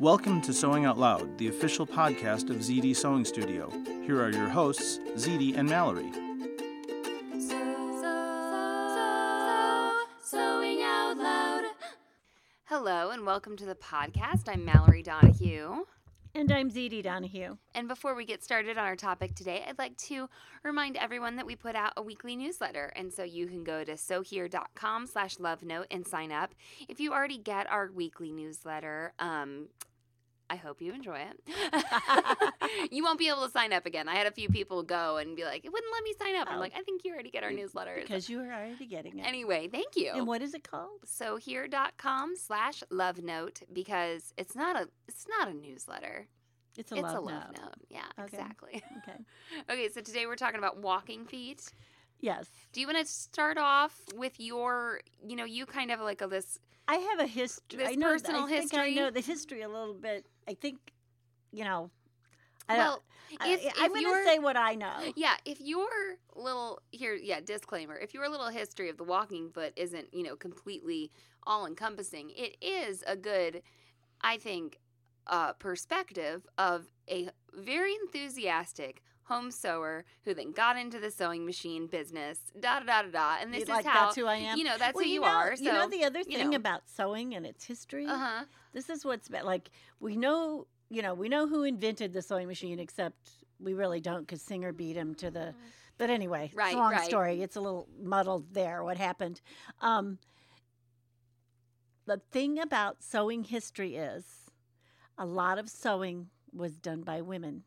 Welcome to Sewing Out Loud, the official podcast of ZD Sewing Studio. Here are your hosts, ZD and Mallory. Sewing Out Loud. Hello and welcome to the podcast. I'm Mallory Donahue. And I'm ZD Donahue. And before we get started on our topic today, I'd like to remind everyone that we put out a weekly newsletter. And so you can go to SewHere.com/love note and sign up. If you already get our weekly newsletter, I hope you enjoy it. You won't be able to sign up again. I had a few people go and be like, it wouldn't let me sign up. I'm like, I think you already get our newsletters. Because you were already getting it. Anyway, thank you. And what is it called? SewHere.com/love note, because it's not a newsletter. It's a love note. Yeah, okay. Exactly. Okay. Okay, so today we're talking about walking feet. Yes. Do you want to start off with your, you know, you kind of like a this. I have a history. I know, personal history. I think I know the history a little bit. I think, you know, I'm going to say what I know. Yeah. If your little, disclaimer. If your little history of the walking foot isn't, you know, completely all-encompassing, it is a good, I think, perspective of a very enthusiastic home sewer who then got into the sewing machine business, and this is how, that's who I am. You know, that's who you are. So, you know, the other thing about sewing and its history, this is what's been, like, we know who invented the sewing machine, except we really don't, because Singer beat him to the, but anyway, it's a long story. It's a little muddled there, what happened. The thing about sewing history is a lot of sewing was done by women.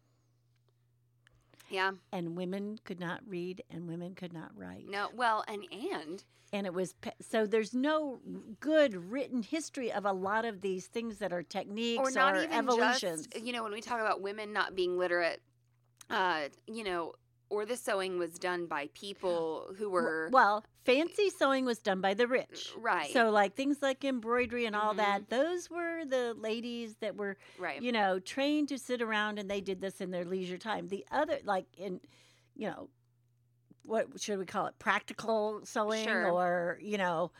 Yeah. And women could not read and women could not write. No, well, and it was, so there's no good written history of a lot of these things that are techniques or not, or even evolutions. Just, you know, when we talk about women not being literate, you know, or the sewing was done by people who were... Well, fancy sewing was done by the rich. Right. So, like, things like embroidery and all that, those were the ladies that were, you know, trained to sit around, and they did this in their leisure time. The other, like, in, you know, what should we call it, practical sewing or, you know,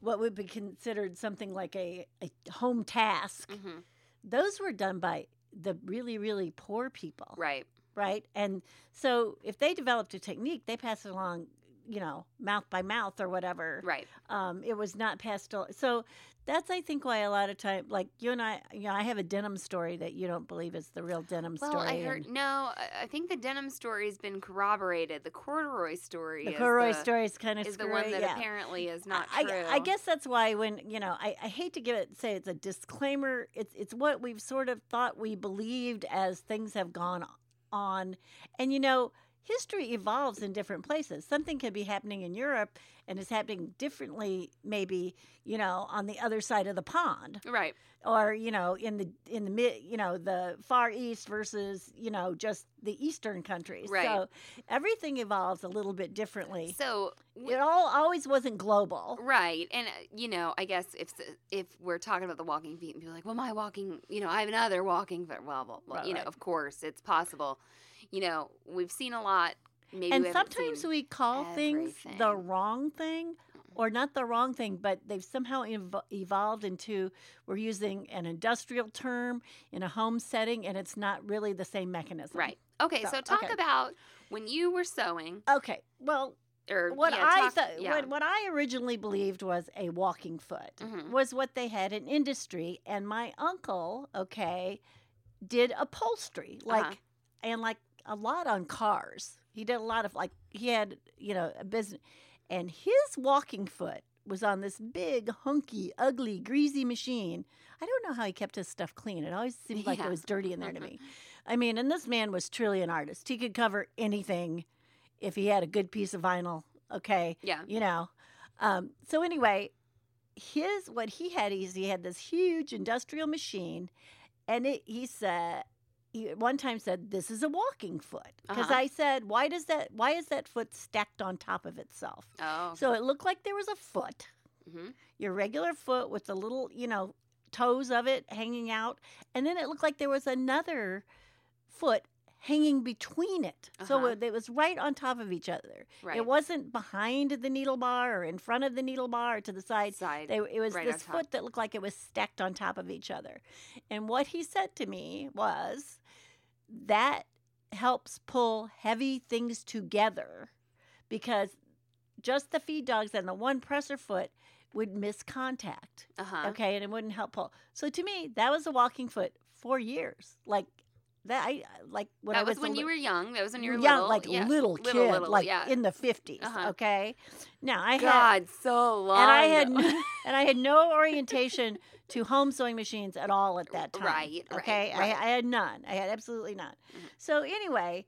what would be considered something like a home task, those were done by the really, really poor people. Right. Right. And so if they developed a technique, they passed it along, you know, mouth by mouth or whatever. Right. It was not passed along. So that's, I think, why a lot of time, like you and I, you know, I have a denim story that you don't believe is the real denim story. Well, I heard, I think the denim story has been corroborated. The corduroy story is kind of screwy. The one that apparently is not true. I guess that's why when, you know, I hate to say it's a disclaimer. It's what we've sort of thought we believed as things have gone on. And, you know, history evolves in different places. Something could be happening in Europe and is happening differently, maybe, you know, on the other side of the pond. Right. Or, you know, in the mid, you know, the Far East versus, you know, just the Eastern countries. Right. So everything evolves a little bit differently. So it all always wasn't global. Right. And, you know, I guess if we're talking about the walking feet and people are like, well, my walking, you know, I have another walking foot. Well, you know, of course it's possible. You know, we've seen a lot. Maybe and sometimes we call things the wrong thing, or not the wrong thing, but they've somehow evolved into, we're using an industrial term in a home setting, and it's not really the same mechanism. Right. Okay, so talk about when you were sewing. Okay, well, What I originally believed was a walking foot was what they had in industry. And my uncle, did upholstery, and a lot on cars. He did a lot of he had, a business, and his walking foot was on this big, hunky, ugly, greasy machine. I don't know how he kept his stuff clean. It always seemed like it was dirty in there to me. I mean, and this man was truly an artist. He could cover anything if he had a good piece of vinyl. So anyway, what he had is he had this huge industrial machine, and he one time said, "This is a walking foot." Because I said, why is that foot stacked on top of itself? Oh. So it looked like there was a foot, your regular foot with the little, toes of it hanging out. And then it looked like there was another foot hanging between it. So it was right on top of each other. Right. It wasn't behind the needle bar or in front of the needle bar or to the side. It was right this foot that looked like it was stacked on top of each other. And what he said to me was, that helps pull heavy things together, because just the feed dogs and the one presser foot would miss contact. And it wouldn't help pull. So to me, that was a walking foot for years. That was when you were young. That was when you were young, little. Little kid, in the 50s, okay? Now, and I had no orientation to home sewing machines at all at that time. Right. I had none. I had absolutely none. So anyway,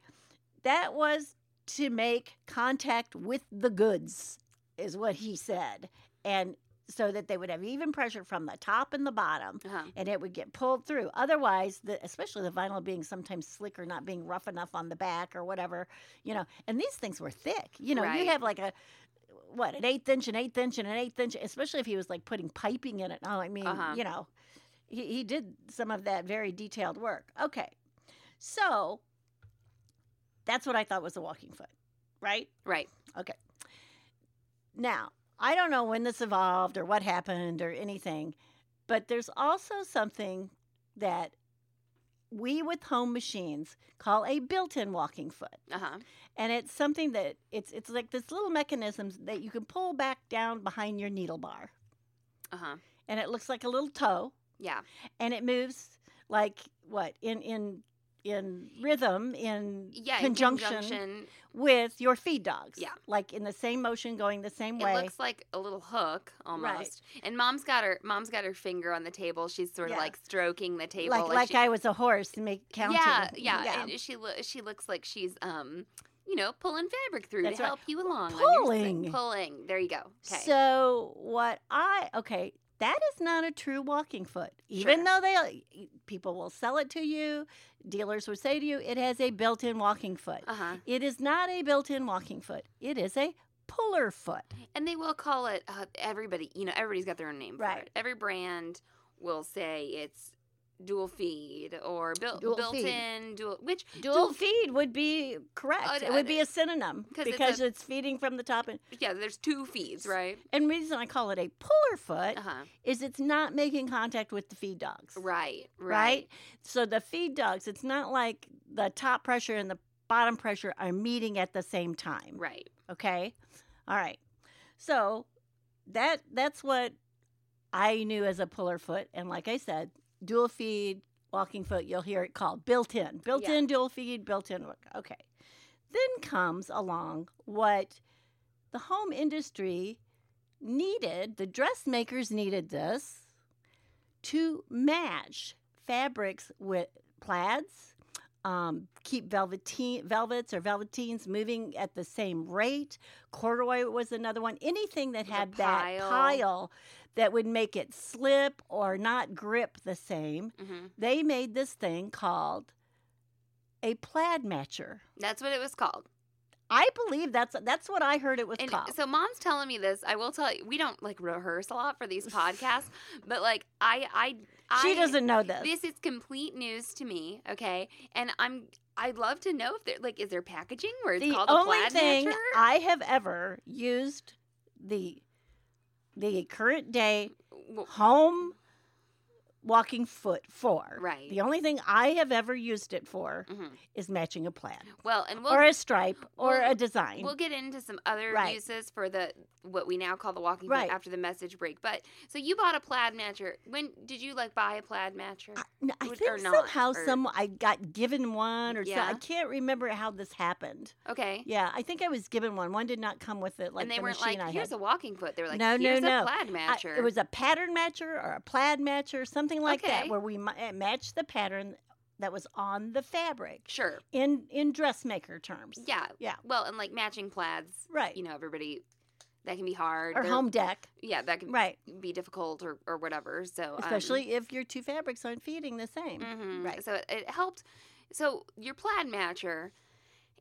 that was to make contact with the goods, is what he said. And so that they would have even pressure from the top and the bottom, and it would get pulled through. Otherwise, especially the vinyl being sometimes slick or not being rough enough on the back or whatever, and these things were thick. You have an 1/8 inch, an 1/8 inch, and an 1/8 inch, especially if he was putting piping in it. Oh, I mean, he did some of that very detailed work. Okay. So that's what I thought was a walking foot, right? Right. Okay. Now, I don't know when this evolved or what happened or anything, but there's also something that we with home machines call a built-in walking foot. And it's something that it's like this little mechanism that you can pull back down behind your needle bar. And it looks like a little toe. Yeah. And it moves in rhythm, in conjunction with your feed dogs. Yeah. In the same motion, going the same way. It looks like a little hook almost. Right. And Mom's got her finger on the table. She's sort of stroking the table. I was a horse counting. Yeah. And she looks like she's, pulling fabric through to help you along. Pulling. There you go. Okay. So that is not a true walking foot. Even though people will sell it to you, dealers will say to you, it has a built-in walking foot. It is not a built-in walking foot. It is a puller foot. And they will call it, everybody's got their own name for it. Every brand will say it's dual feed or built-in, which dual feed would be correct. It would be a synonym because it's feeding from the top. And there's two feeds, right? And the reason I call it a puller foot is it's not making contact with the feed dogs. Right. So the feed dogs, it's not like the top pressure and the bottom pressure are meeting at the same time. Right. Okay. All right. So that's what I knew as a puller foot, and like I said, dual feed, walking foot, you'll hear it called built-in. Built-in, dual feed, built-in. Okay. Then comes along what the home industry needed, the dressmakers needed this, to match fabrics with plaids, keep velvets or velveteens moving at the same rate. Corduroy was another one. Anything that had that pile that would make it slip or not grip the same. They made this thing called a plaid matcher. That's what it was called. I believe that's what I heard it was called. So Mom's telling me this. I will tell you, we don't rehearse a lot for these podcasts, but she doesn't know this. This is complete news to me. Okay, and I'd love to know if there is there packaging where it's called a plaid matcher. The only thing I have ever used the current day home walking foot for. Right. The only thing I have ever used it for is matching a plaid. Well, and or a stripe or a design. We'll get into some other uses for the what we now call the walking foot after the message break. But so you bought a plaid matcher. When did you like buy a plaid matcher? I got given one or something. I can't remember how this happened. Okay. Yeah, I think I was given one. One did not come with it. Like, and they weren't like, here's a walking foot. They were like, here's a plaid matcher. It was a pattern matcher or a plaid matcher, something like that, where we match the pattern that was on the fabric. Sure. In dressmaker terms. Yeah. Yeah. Well, and like matching plaids. Right. You know, everybody, that can be hard. Or home deck. Yeah, that can be difficult or whatever. So especially if your two fabrics aren't feeding the same. Mm-hmm. Right. So it helped. So your plaid matcher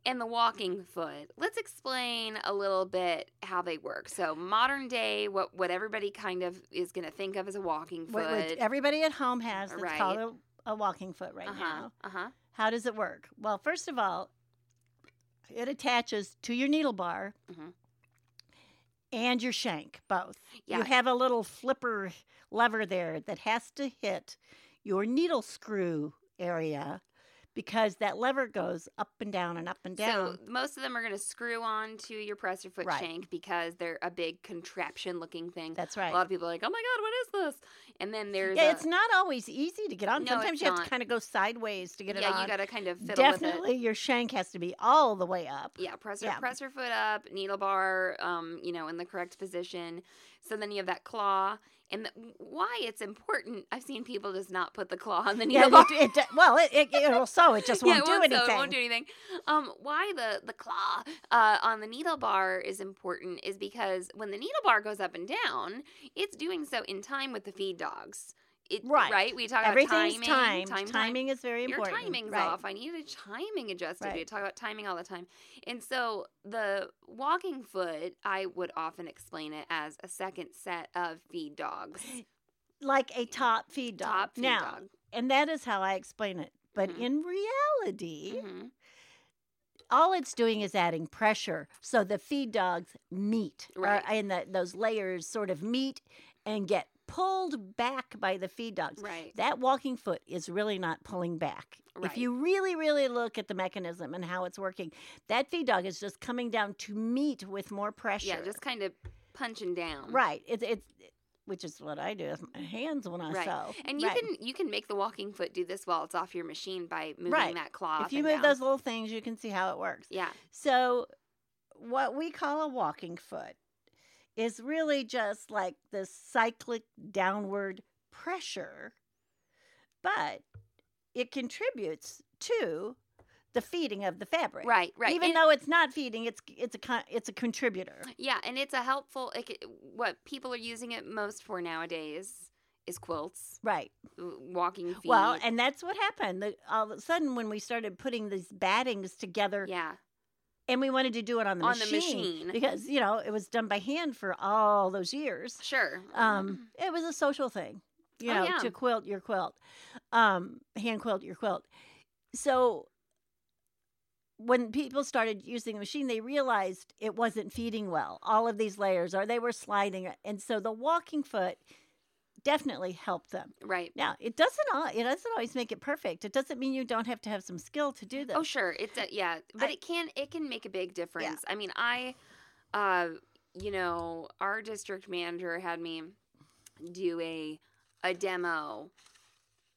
and the walking foot. Let's explain a little bit how they work. So modern day, what everybody kind of is going to think of as a walking foot. Which everybody at home has. It's called a walking foot now. Uh-huh. How does it work? Well, first of all, it attaches to your needle bar and your shank, both. Yeah. You have a little flipper lever there that has to hit your needle screw area, because that lever goes up and down and up and down. So most of them are going to screw on to your presser foot shank because they're a big contraption-looking thing. That's right. A lot of people are like, oh, my God, what is this? And then there's it's not always easy to get on. No, sometimes you have to kind of go sideways to get it on. Yeah, you got to kind of fiddle with it. Definitely your shank has to be all the way up. Yeah, presser foot up, needle bar, in the correct position. So then you have that claw. And why it's important, I've seen people just not put the claw on the needle bar. It'll sew. It just won't do anything. It won't do anything. Why the claw on the needle bar is important is because when the needle bar goes up and down, it's doing so in time with the feed dogs. Right. We talk about timing. Timing is very important. Your timing's off. I need a timing adjusted. We talk about timing all the time. And so the walking foot, I would often explain it as a second set of feed dogs. Like a top feed dog. And that is how I explain it. But in reality, all it's doing is adding pressure. So the feed dogs meet. Right. And those layers sort of meet and get pulled back by the feed dogs. Right. That walking foot is really not pulling back. Right. If you really, really look at the mechanism and how it's working, that feed dog is just coming down to meet with more pressure. Yeah, just kind of punching down. Right. Which is what I do with my hands when I sew. And you can make the walking foot do this while it's off your machine by moving that claw. If you move those little things, you can see how it works. Yeah. So what we call a walking foot is really just like this cyclic downward pressure, but it contributes to the feeding of the fabric. Right. Even though it's not feeding, it's a contributor. Yeah, and it's a helpful, what people are using it most for nowadays is quilts. Right. Walking feet. Well, and that's what happened. All of a sudden when we started putting these battings together. Yeah. And we wanted to do it on the machine. Because, it was done by hand for all those years. Sure. It was a social thing, to quilt your quilt, hand quilt your quilt. So when people started using the machine, they realized it wasn't feeding well. All of these layers, or they were sliding. And so the walking foot definitely help them. Right. Now, it doesn't always make it perfect. It doesn't mean you don't have to have some skill to do this. Oh, sure. But it can make a big difference. Yeah. I mean, our district manager had me do a demo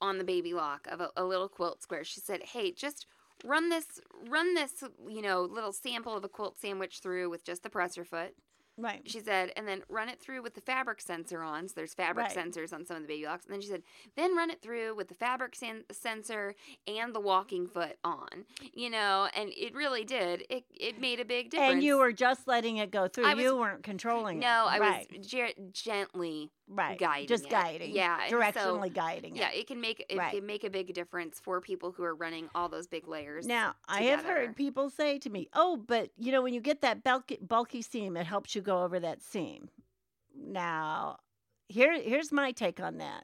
on the Baby Lock of a little quilt square. She said, "Hey, just run this, little sample of a quilt sandwich through with just the presser foot." Right. She said, and then run it through with the fabric sensor on. So there's fabric sensors on some of the Baby Locks. And then she said, then run it through with the fabric sensor and the walking foot on. And it really did. It made a big difference. And you were just letting it go through. You weren't controlling it. No, I was gently guiding it. Just guiding. Yeah. Directionally guiding it. Yeah, it can make a big difference for people who are running all those big layers Now, together. I have heard people say to me, oh, but, when you get that bulky seam, it helps you go over that seam. Now, here's my take on that.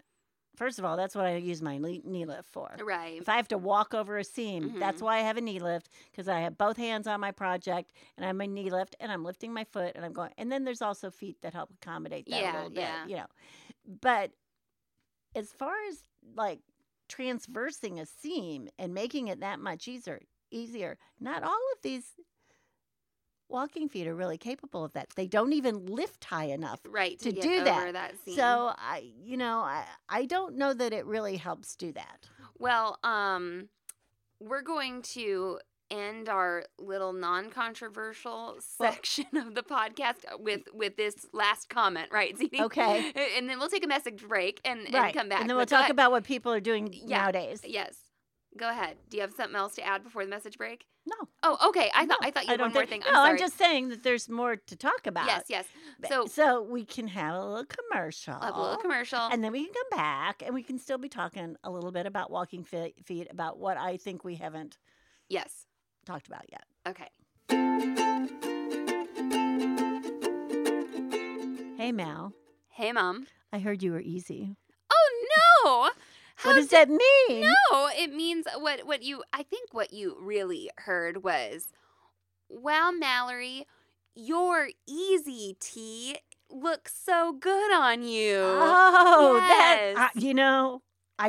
First of all, that's what I use my knee lift for. Right. If I have to walk over a seam, that's why I have a knee lift, because I have both hands on my project, and I'm a knee lift, and I'm lifting my foot, and I'm going. And then there's also feet that help accommodate that a little bit. But as far as like transversing a seam and making it that much easier. Not all of these walking feet are really capable of that. They don't even lift high enough to get do over that seam. So I don't know that it really helps do that. Well, we're going to end our little non-controversial section of the podcast with this last comment, right, ZD? Okay. And then we'll take a message break and come back. And then we'll talk about what people are doing nowadays. Yes. Go ahead. Do you have something else to add before the message break? No. Oh, okay. I thought you had one more thing. I'm sorry. I'm just saying that there's more to talk about. Yes. So we can have a little commercial. And then we can come back, and we can still be talking a little bit about walking feet, about what I think we haven't talked about yet. Okay. Hey, Mal. Hey, Mom. I heard you were easy. Oh, no! What does that mean? No, it means what you really heard was, "Wow, Mallory, your easy tee looks so good on you." Oh, yes. I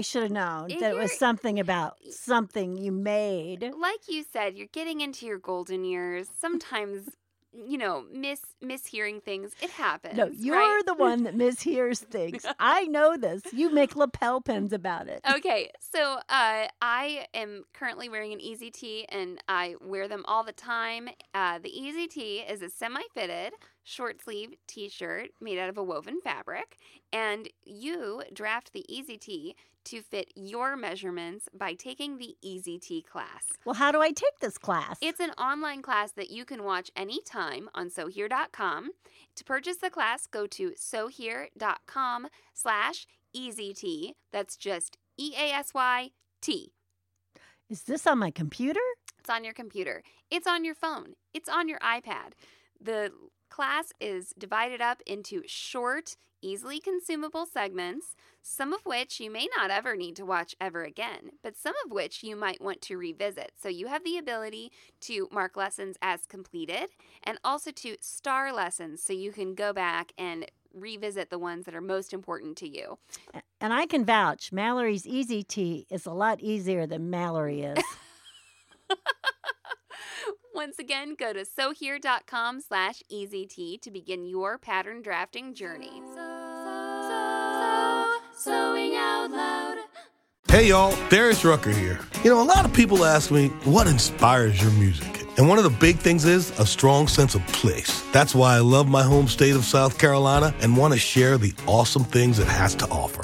should have known that it was something about something you made. Like you said, you're getting into your golden years. Sometimes, mishearing things. It happens. No, you're the one that mishears things. I know this. You make lapel pins about it. Okay, so I am currently wearing an Easy Tee, and I wear them all the time. The Easy Tee is a semi-fitted, short-sleeve T-shirt made out of a woven fabric, and you draft the Easy Tee to fit your measurements by taking the Easy Tee class. Well, how do I take this class? It's an online class that you can watch anytime on SewHere.com. To purchase the class, go to SewHere.com/EasyT. That's just EASYT. Is this on my computer? It's on your computer. It's on your phone. It's on your iPad. The class is divided up into short, easily consumable segments, some of which you may not ever need to watch ever again, but some of which you might want to revisit. So you have the ability to mark lessons as completed and also to star lessons so you can go back and revisit the ones that are most important to you. And I can vouch, Mallory's Easy Tee is a lot easier than Mallory is. Once again, go to SewHere.com/EasyT to begin your pattern drafting journey. Sewing out loud. Hey, y'all. Darius Rucker here. A lot of people ask me, what inspires your music? And one of the big things is a strong sense of place. That's why I love my home state of South Carolina and want to share the awesome things it has to offer.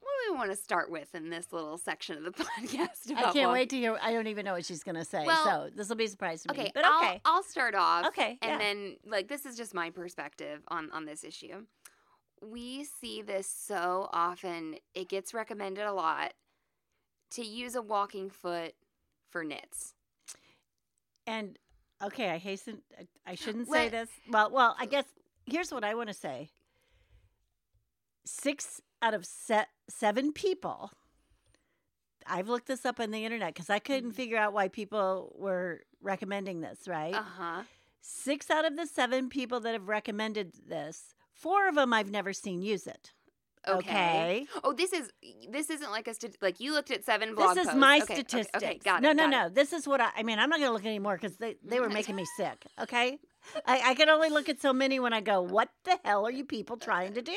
what do we want to start with in this little section of the podcast? I can't wait to hear. I don't even know what she's going to say. Well, so this will be a surprise to me. But okay. I'll start off. Okay. And then, this is just my perspective on this issue. We see this so often. It gets recommended a lot to use a walking foot for knits. And, okay, I shouldn't say this. Well, I guess here's what I want to say. 6 out of 7 people, I've looked this up on the internet because I couldn't figure out why people were recommending this, right? Uh-huh. 6 out of the 7 people that have recommended this, 4 of them I've never seen use it. Okay. Oh, this isn't like a you looked at 7 blog posts. This is my statistics. Okay, got it. No. This is what I'm not going to look anymore because they were making me sick, okay? I can only look at so many when I go, what the hell are you people trying to do?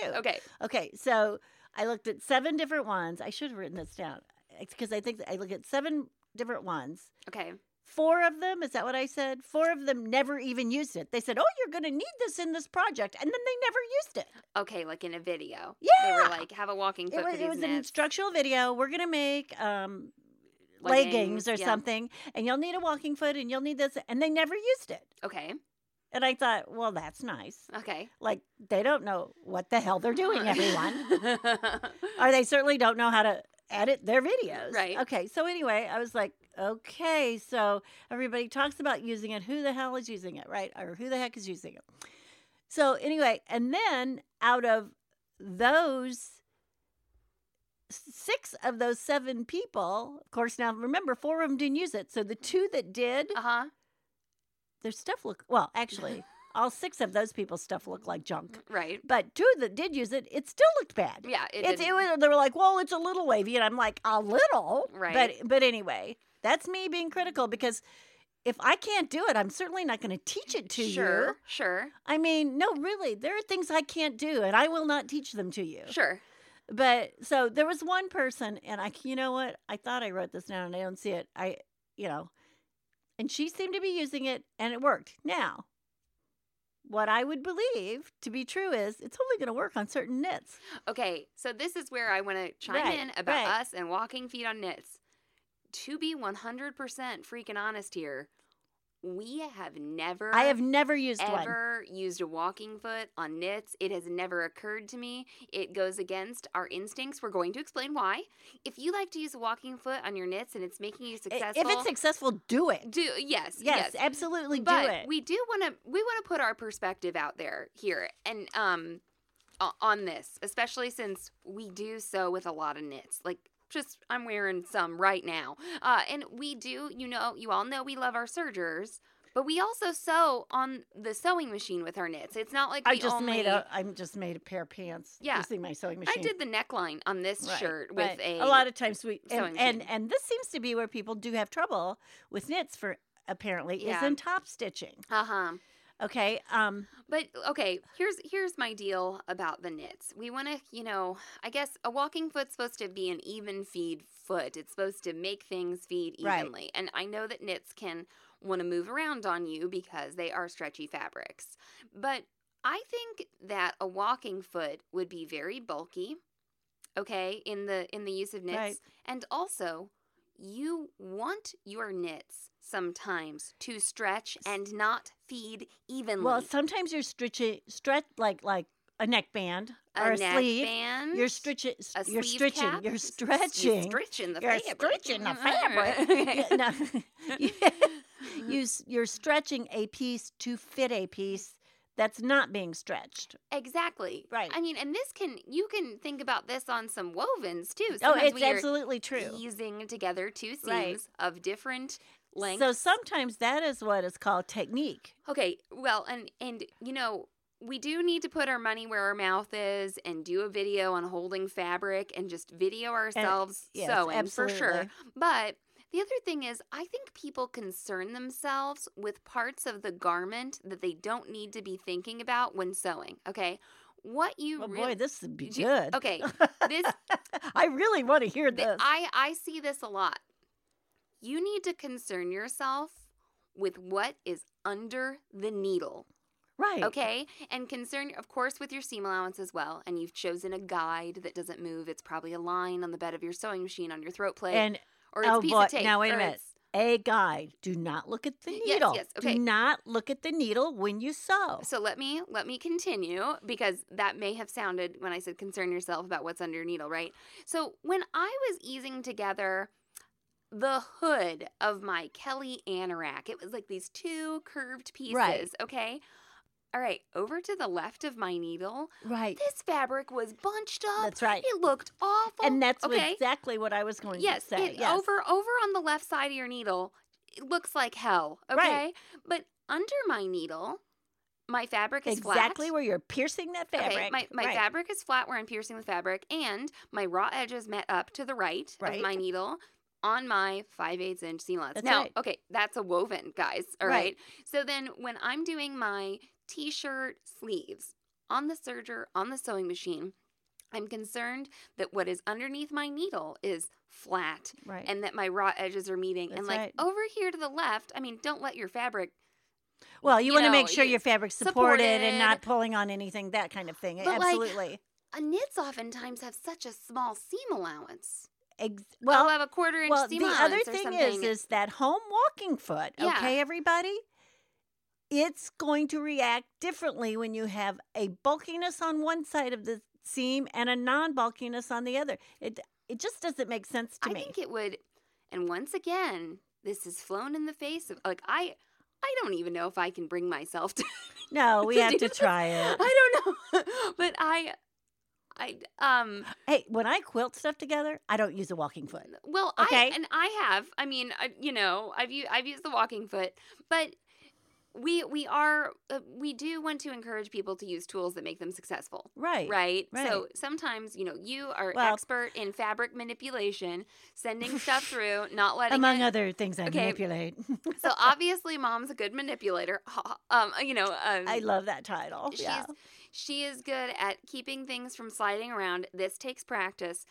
Okay, so I looked at 7 different ones. I should have written this down because I think I looked at 7 different ones. Okay. Four of them, is that what I said? Four of them never even used it. They said, oh, you're going to need this in this project. And then they never used it. Okay, like in a video. Yeah. They were like, have a walking foot. It was an instructional video. We're going to make leggings or something. And you'll need a walking foot and you'll need this. And they never used it. Okay. And I thought, well, that's nice. Okay. Like, they don't know what the hell they're doing, everyone. Or they certainly don't know how to edit their videos. Right. Okay. So anyway, I was like, okay, so everybody talks about using it. Who the hell is using it, right? Or who the heck is using it? So anyway, and then out of those, 6 of those 7 people, of course, now remember, 4 of them didn't use it. So the 2 that did, their stuff looked, well, actually, all 6 of those people's stuff looked like junk. Right. But 2 that did use it, it still looked bad. Yeah. It was, they were like, well, it's a little wavy. And I'm like, a little? Right. But anyway. That's me being critical because if I can't do it, I'm certainly not going to teach it to you. Sure. I mean, no, really, there are things I can't do and I will not teach them to you. Sure. But so there was one person and you know what? I thought I wrote this down and I don't see it. And she seemed to be using it and it worked. Now, what I would believe to be true is it's only going to work on certain knits. Okay. So this is where I want to chime in about us and walking feet on knits. To be 100% freaking honest here, I have never used one. Ever used a walking foot on knits. It has never occurred to me. It goes against our instincts. We're going to explain why. If you like to use a walking foot on your knits and it's making you successful. If it's successful, do it. Yes, absolutely do it. But we want to put our perspective out there here and on this, especially since we do sew with a lot of knits. I'm wearing some right now. And we do, you all know we love our sergers, but we also sew on the sewing machine with our knits. It's not like I just made a pair of pants using my sewing machine. I did the neckline on this shirt with a lot of times we sewing and this seems to be where people do have trouble with knits for apparently is in top stitching. Okay. Here's my deal about the knits. We want to, I guess a walking foot's supposed to be an even feed foot. It's supposed to make things feed evenly. Right. And I know that knits can want to move around on you because they are stretchy fabrics. But I think that a walking foot would be very bulky, okay, in the use of knits. Right. And also, you want your knits sometimes to stretch and not feed evenly. Well, sometimes you're stretch like a neckband or a sleeve. Band, you're stretching. You're stretching. Cap. You're stretching. You're stretching the fabric. You're stretching a piece to fit a piece that's not being stretched. Exactly. Right. I mean, and you can think about this on some wovens too. Sometimes it's absolutely true. Easing together 2 seams of different lengths. So sometimes that is what is called technique. Okay. Well, and we do need to put our money where our mouth is and do a video on holding fabric and just video ourselves sewing absolutely. For sure. But the other thing is, I think people concern themselves with parts of the garment that they don't need to be thinking about when sewing, okay? Boy, this would be good. Okay. I really want to hear this. I see this a lot. You need to concern yourself with what is under the needle. Right. Okay. And concern, of course, with your seam allowance as well. And you've chosen a guide that doesn't move. It's probably a line on the bed of your sewing machine on your throat plate. Or it's piece of tape. Now, wait a minute. A guide. Do not look at the needle. Yes, okay. Do not look at the needle when you sew. So let me continue because that may have sounded when I said concern yourself about what's under your needle, right? So when I was easing together the hood of my Kelly anorak, it was like these 2 curved pieces, okay? All right, over to the left of my needle. Right. This fabric was bunched up. That's right. It looked awful. And that's exactly what I was going to say. Over on the left side of your needle, it looks like hell, okay? Right. But under my needle, my fabric is flat. Exactly where you're piercing that fabric. Okay, my fabric is flat where I'm piercing the fabric, and my raw edges met up to the right of my needle on my 5/8" seam allowance. Okay, that's a woven, guys, all right? So then when I'm doing my T-shirt sleeves on the serger, on the sewing machine, I'm concerned that what is underneath my needle is flat, right, and that my raw edges are meeting. That's and like right. over here to the left, I mean, don't let your fabric. Well, you want to make sure your fabric's supported and not pulling on anything, that kind of thing. But absolutely. Like, knits oftentimes have such a small seam allowance. Well, I'll have a quarter-inch seam allowance. Well, the other thing is that home walking foot, okay, yeah. everybody? It's going to react differently when you have a bulkiness on one side of the seam and a non-bulkiness on the other. It just doesn't make sense to me. I think it would, and once again, this is flown in the face of, like, I don't even know if I can bring myself to. No, we have to try it. I don't know. But hey, when I quilt stuff together, I don't use a walking foot. Well, okay? I've used the walking foot, but we do want to encourage people to use tools that make them successful. Right. So sometimes, you are expert in fabric manipulation, sending stuff through, not letting among other things I manipulate. So obviously, Mom's a good manipulator. I love that title. She is good at keeping things from sliding around. This takes practice.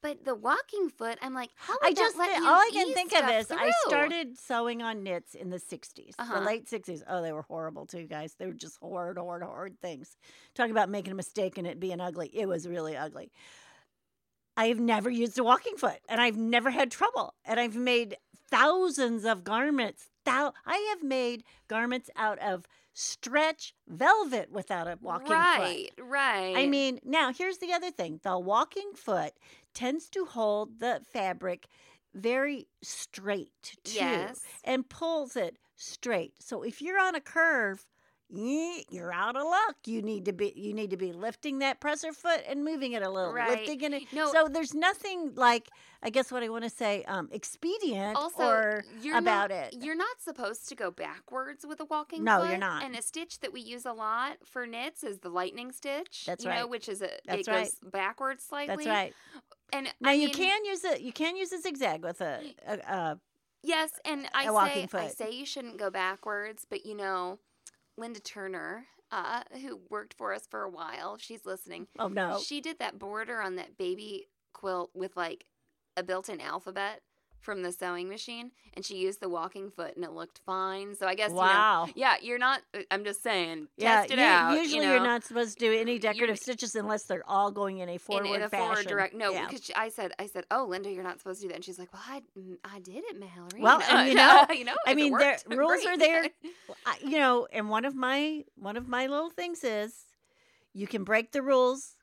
But the walking foot, I'm like, how would I just let you all I can think of is through? I started sewing on knits in the 60s, the late 60s. Oh, they were horrible too, guys. They were just horrid things. Talk about making a mistake and it being ugly. It was really ugly. I've never used a walking foot, and I've never had trouble. And I've made thousands of garments. I have made garments out of stretch velvet without a walking foot. Right. I mean, now here's the other thing. The walking foot tends to hold the fabric very straight, too. Yes. And pulls it straight. So if you're on a curve, you're out of luck. You need to be lifting that presser foot and moving it a little. Right. Lifting it. No. So there's nothing like, I guess what I want to say, expedient also, or about it. You're not supposed to go backwards with a walking foot. No, you're not. And a stitch that we use a lot for knits is the lightning stitch. That's right. Which is goes backwards slightly. That's right. And now you can use a zigzag with a yes, and I say you shouldn't go backwards, but Linda Turner, who worked for us for a while, she's listening. Oh, no. She did that border on that baby quilt with, a built-in alphabet from the sewing machine, and she used the walking foot, and it looked fine. So I guess, wow. You're not – I'm just saying, test it out. Usually you're not supposed to do any decorative stitches unless they're all going in a forward fashion. In a forward direction. No, because I said, oh, Linda, you're not supposed to do that. And she's like, well, I did it, Mallory. Well, and I mean, the rules are there. And one of my little things is you can break the rules,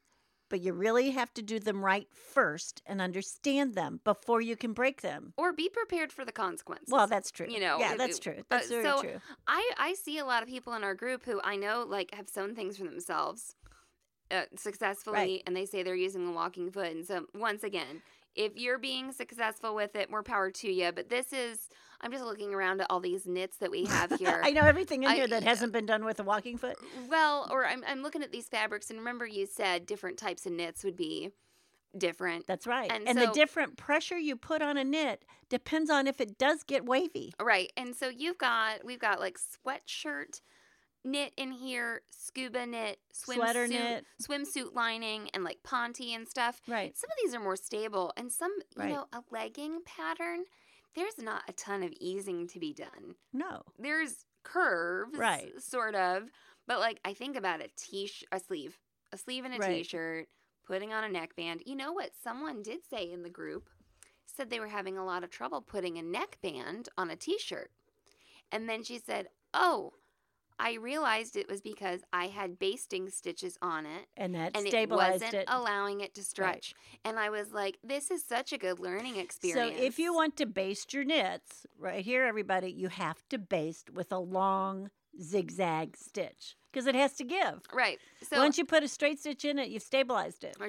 but you really have to do them right first and understand them before you can break them. Or be prepared for the consequences. Well, that's true. That's true. That's very true. I see a lot of people in our group who I know have sewn things for themselves successfully, right, and they say they're using the walking foot. And so once again, if you're being successful with it, more power to you. But this is... I'm just looking around at all these knits that we have here. I know everything in here that hasn't been done with a walking foot. Well, or I'm looking at these fabrics, and remember you said different types of knits would be different. That's right. And so, the different pressure you put on a knit depends on if it does get wavy. Right. And so we've got sweatshirt knit in here, scuba knit, sweater knit, swimsuit lining, and ponte and stuff. Right. Some of these are more stable, and some, a legging pattern. There's not a ton of easing to be done. No. There's curves, right, sort of. But, I think about a sleeve and a right, T-shirt, putting on a neckband. You know what someone did say in the group? Said they were having a lot of trouble putting a neckband on a T-shirt. And then she said, oh, I realized it was because I had basting stitches on it. And that stabilized it. And it wasn't allowing it to stretch. Right. And I was like, this is such a good learning experience. So if you want to baste your knits, right here, everybody, you have to baste with a long zigzag stitch because it has to give. Right. So once you put a straight stitch in it, you've stabilized it. Or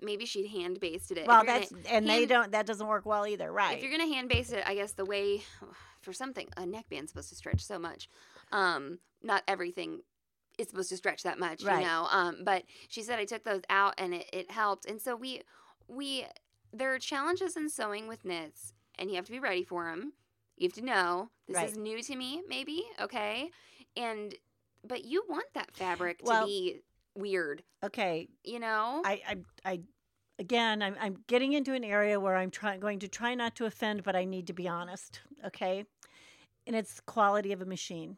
maybe she'd hand basted it. Well, that doesn't work well either, right? If you're going to hand baste it, I guess the way for something, a neckband's supposed to stretch so much. Not everything is supposed to stretch that much, right, but she said I took those out and it helped. And so we there are challenges in sewing with knits, and you have to be ready for them. You have to know this right, is new to me, maybe, okay? But you want that fabric to be weird. Okay. You know? I'm getting into an area where I'm going to try not to offend, but I need to be honest. Okay. And it's quality of a machine.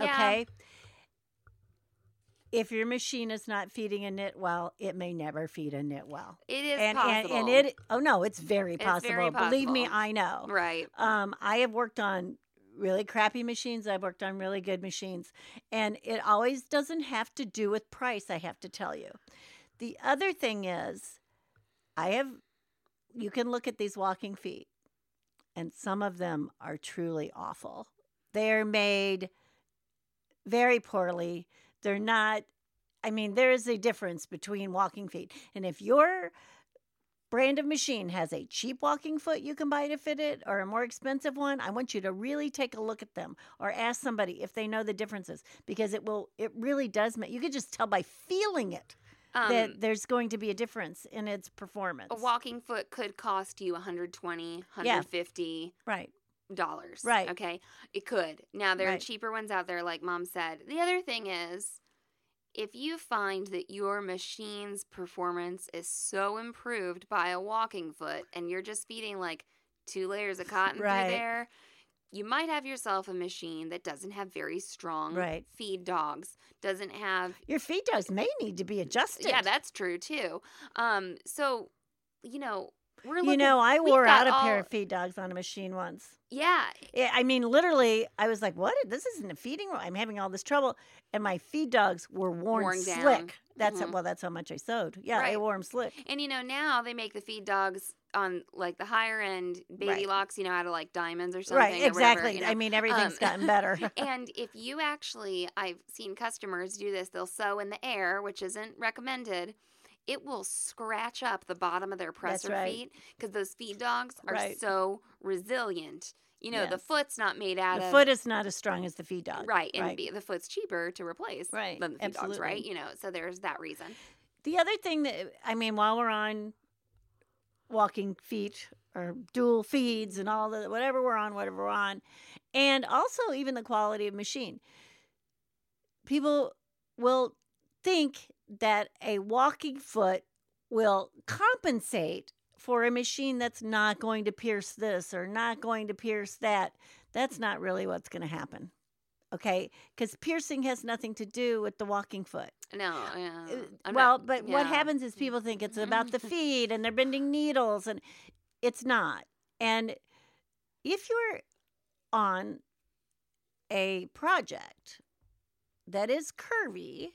Yeah. Okay. If your machine is not feeding a knit well, it may never feed a knit well. It is possible. It's very possible. It's very possible. Believe me, I know. Right. I have worked on really crappy machines. I've worked on really good machines. And it always doesn't have to do with price, I have to tell you. The other thing is, you can look at these walking feet, and some of them are truly awful. They're made very poorly. They're not, there is a difference between walking feet. And if your brand of machine has a cheap walking foot you can buy to fit it or a more expensive one, I want you to really take a look at them or ask somebody if they know the differences, because it really does make, you can just tell by feeling it that there's going to be a difference in its performance. A walking foot could cost you $120, $150. Yeah. Right. Dollars. Right. Okay. It could. Now, there are cheaper ones out there, like Mom said. The other thing is, if you find that your machine's performance is so improved by a walking foot and you're just feeding like 2 layers of cotton through there, you might have yourself a machine that doesn't have very strong feed dogs, doesn't have... Your feed dogs may need to be adjusted. Yeah, that's true, too. I wore out a pair of feed dogs on a machine once. Yeah. Literally, I was like, what? This isn't a feeding room. I'm having all this trouble. And my feed dogs were worn slick. Down. That's mm-hmm. That's how much I sewed. Yeah, I wore them slick. And, now they make the feed dogs on, like, the higher-end baby locks, out of, like, diamonds or something. Right, exactly. Or whatever, everything's gotten better. And if you actually, I've seen customers do this. They'll sew in the air, which isn't recommended. It will scratch up the bottom of their presser feet, because those feed dogs are so resilient. The foot's not made out of... The foot is not as strong as the feed dog. Right, and the foot's cheaper to replace than the feed dogs, right? So there's that reason. The other thing that, while we're on walking feet or dual feeds and all the whatever we're on, and also even the quality of machine, people will think that a walking foot will compensate for a machine that's not going to pierce this or not going to pierce that. That's not really what's going to happen, okay? Because piercing has nothing to do with the walking foot. No, yeah. What happens is people think it's about the feed and they're bending needles, and it's not. And if you're on a project that is curvy,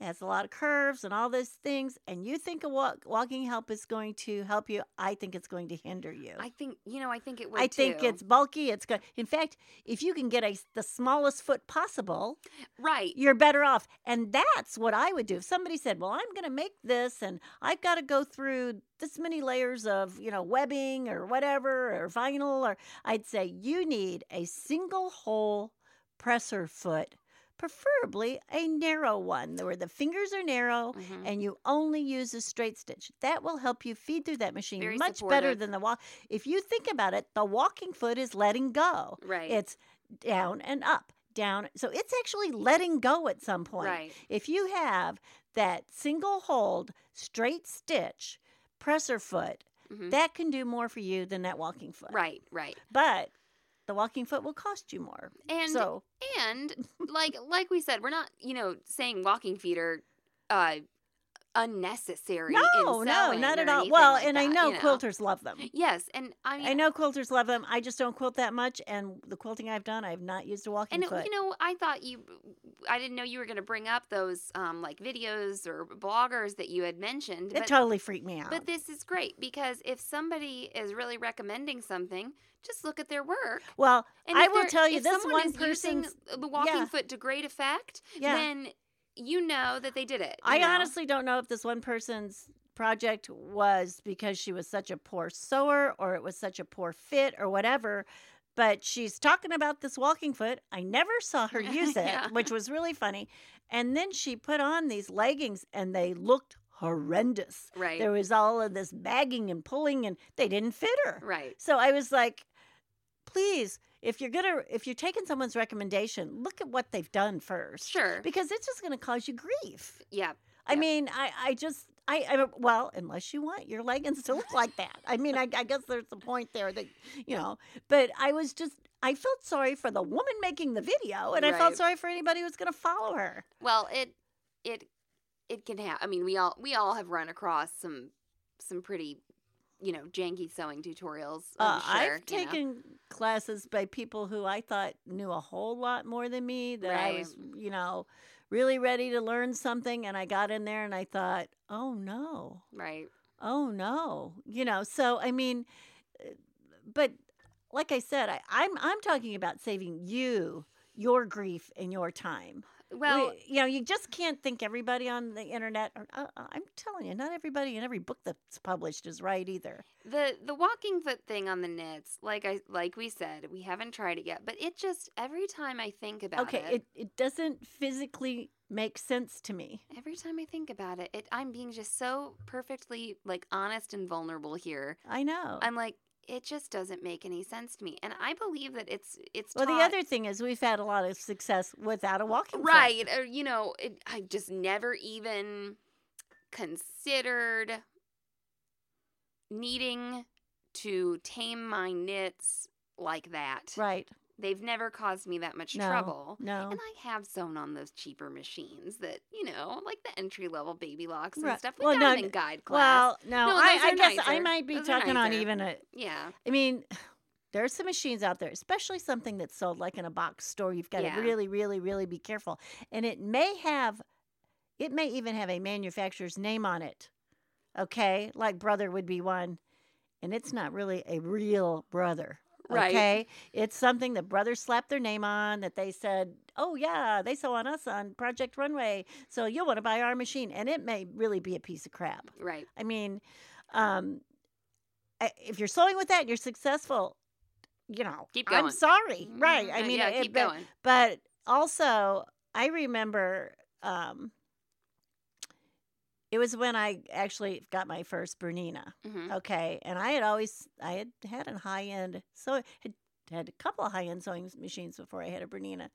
it has a lot of curves and all those things, and you think a walking help is going to help you, I think it's going to hinder you. I think it would, I think too. It's bulky. It's good. In fact, if you can get the smallest foot possible, you're better off. And that's what I would do. If somebody said, well, I'm going to make this, and I've got to go through this many layers of, webbing or whatever, or vinyl, or I'd say you need a single hole presser foot. Preferably a narrow one where the fingers are narrow and you only use a straight stitch. That will help you feed through that machine better than the walk. If you think about it, the walking foot is letting go. Right. It's down and up, down. So it's actually letting go at some point. Right. If you have that single hold, straight stitch, presser foot, that can do more for you than that walking foot. Right. But the walking foot will cost you more. And like we said, we're not, saying walking feet are unnecessary. No, not at all. Well, and I know quilters love them. Yes, and I know quilters love them. I just don't quilt that much, and the quilting I've done, I've not used a walking foot. And I didn't know you were going to bring up those videos or bloggers that you had mentioned. It totally freaked me out. But this is great, because if somebody is really recommending something, just look at their work. Well, and I will tell you, this one person using the walking foot to great effect, then you know that they did it. I honestly don't know if this one person's project was because she was such a poor sewer or it was such a poor fit or whatever, but she's talking about this walking foot. I never saw her use it, which was really funny. And then she put on these leggings and they looked horrendous. Right. There was all of this bagging and pulling and they didn't fit her. Right. So I was like, please, if you're taking someone's recommendation, look at what they've done first. Sure. Because it's just going to cause you grief. Yeah. I mean, unless you want your leggings to look like that. I mean, I guess there's a point there that, you know, but I felt sorry for the woman making the video, and I felt sorry for anybody who's going to follow her. Well, it can happen. I mean, we all have run across some pretty, you know, janky sewing tutorials. I've taken classes by people who I thought knew a whole lot more than me, that I was, you know, really ready to learn something, and I got in there and I thought, oh no. Right. Oh no. You know, so I mean, but like I said, I'm talking about saving you, your grief, and your time. Well, you know, you just can't think everybody on the internet. I'm telling you, not everybody in every book that's published is right either. The walking foot thing on the knits, like we said, we haven't tried it yet, but it just, every time I think about it. Okay, it doesn't physically make sense to me. Every time I think about it, I'm being just so perfectly, like, honest and vulnerable here. I know. I'm like, it just doesn't make any sense to me. And I believe that it's taught. Well, the other thing is we've had a lot of success without a walking foot. Right. Or, you know, I just never even considered needing to tame my knits like that. Right. They've never caused me that much trouble. No. And I have sewn on those cheaper machines that, you know, like the entry-level Baby Locks and stuff. We got them in guide class. Well, no, I guess I might be talking on even a... Yeah. I mean, there's some machines out there, especially something that's sold like in a box store. You've got to really, really, really be careful. And it may even have a manufacturer's name on it. Okay? Like Brother would be one. And it's not really a real Brother. Right. Okay, it's something that Brothers slapped their name on, that they said, oh, yeah, they sew on us on Project Runway, so you'll want to buy our machine. And it may really be a piece of crap. Right. I mean, if you're sewing with that and you're successful, you know, keep going. I'm sorry. Mm-hmm. Right. I mean, keep going. But also, I remember it was when I actually got my first Bernina, mm-hmm. okay? And I had a high-end, so had a couple of high-end sewing machines before I had a Bernina.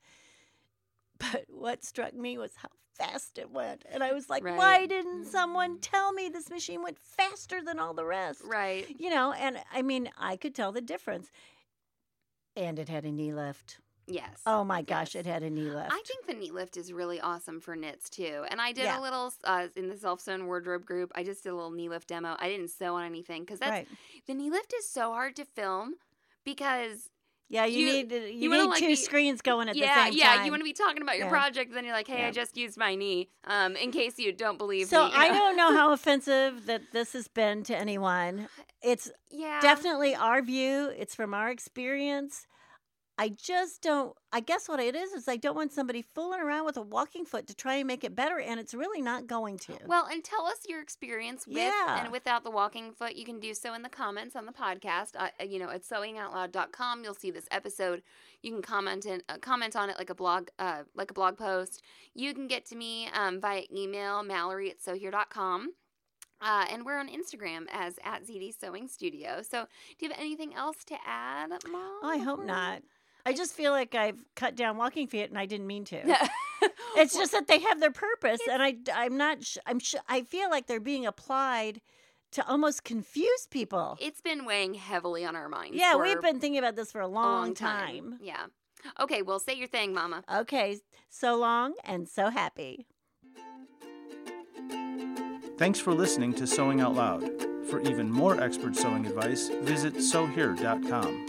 But what struck me was how fast it went. And I was like, why didn't someone tell me this machine went faster than all the rest? Right. You know, and I mean, I could tell the difference. And it had a knee lift. Yes. Oh, my gosh, it had a knee lift. I think the knee lift is really awesome for knits, too. And I did a little, in the self-sewn wardrobe group, I just did a little knee lift demo. I didn't sew on anything because the knee lift is so hard to film because... Yeah, you need like two screens going at the same time. Yeah, you want to be talking about your project, and then you're like, hey, I just used my knee, in case you don't believe me. So I don't know how offensive that this has been to anyone. It's definitely our view. It's from our experience. I just don't, I guess what it is I don't want somebody fooling around with a walking foot to try and make it better, and it's really not going to. Well, and tell us your experience with and without the walking foot. You can do so in the comments on the podcast, you know, at sewingoutloud.com. You'll see this episode. You can comment on it like a blog post. You can get to me via email, mallory@sewhere.com. And we're on Instagram as @ZD Sewing Studio. So do you have anything else to add, Mom? I hope not. I just feel like I've cut down walking feet, and I didn't mean to. It's just that they have their purpose, and I feel like they're being applied to almost confuse people. It's been weighing heavily on our minds. Yeah, we've been thinking about this for a long time. Yeah. Okay, well, say your thing, Mama. Okay, so long and so happy. Thanks for listening to Sewing Out Loud. For even more expert sewing advice, visit SewHere.com.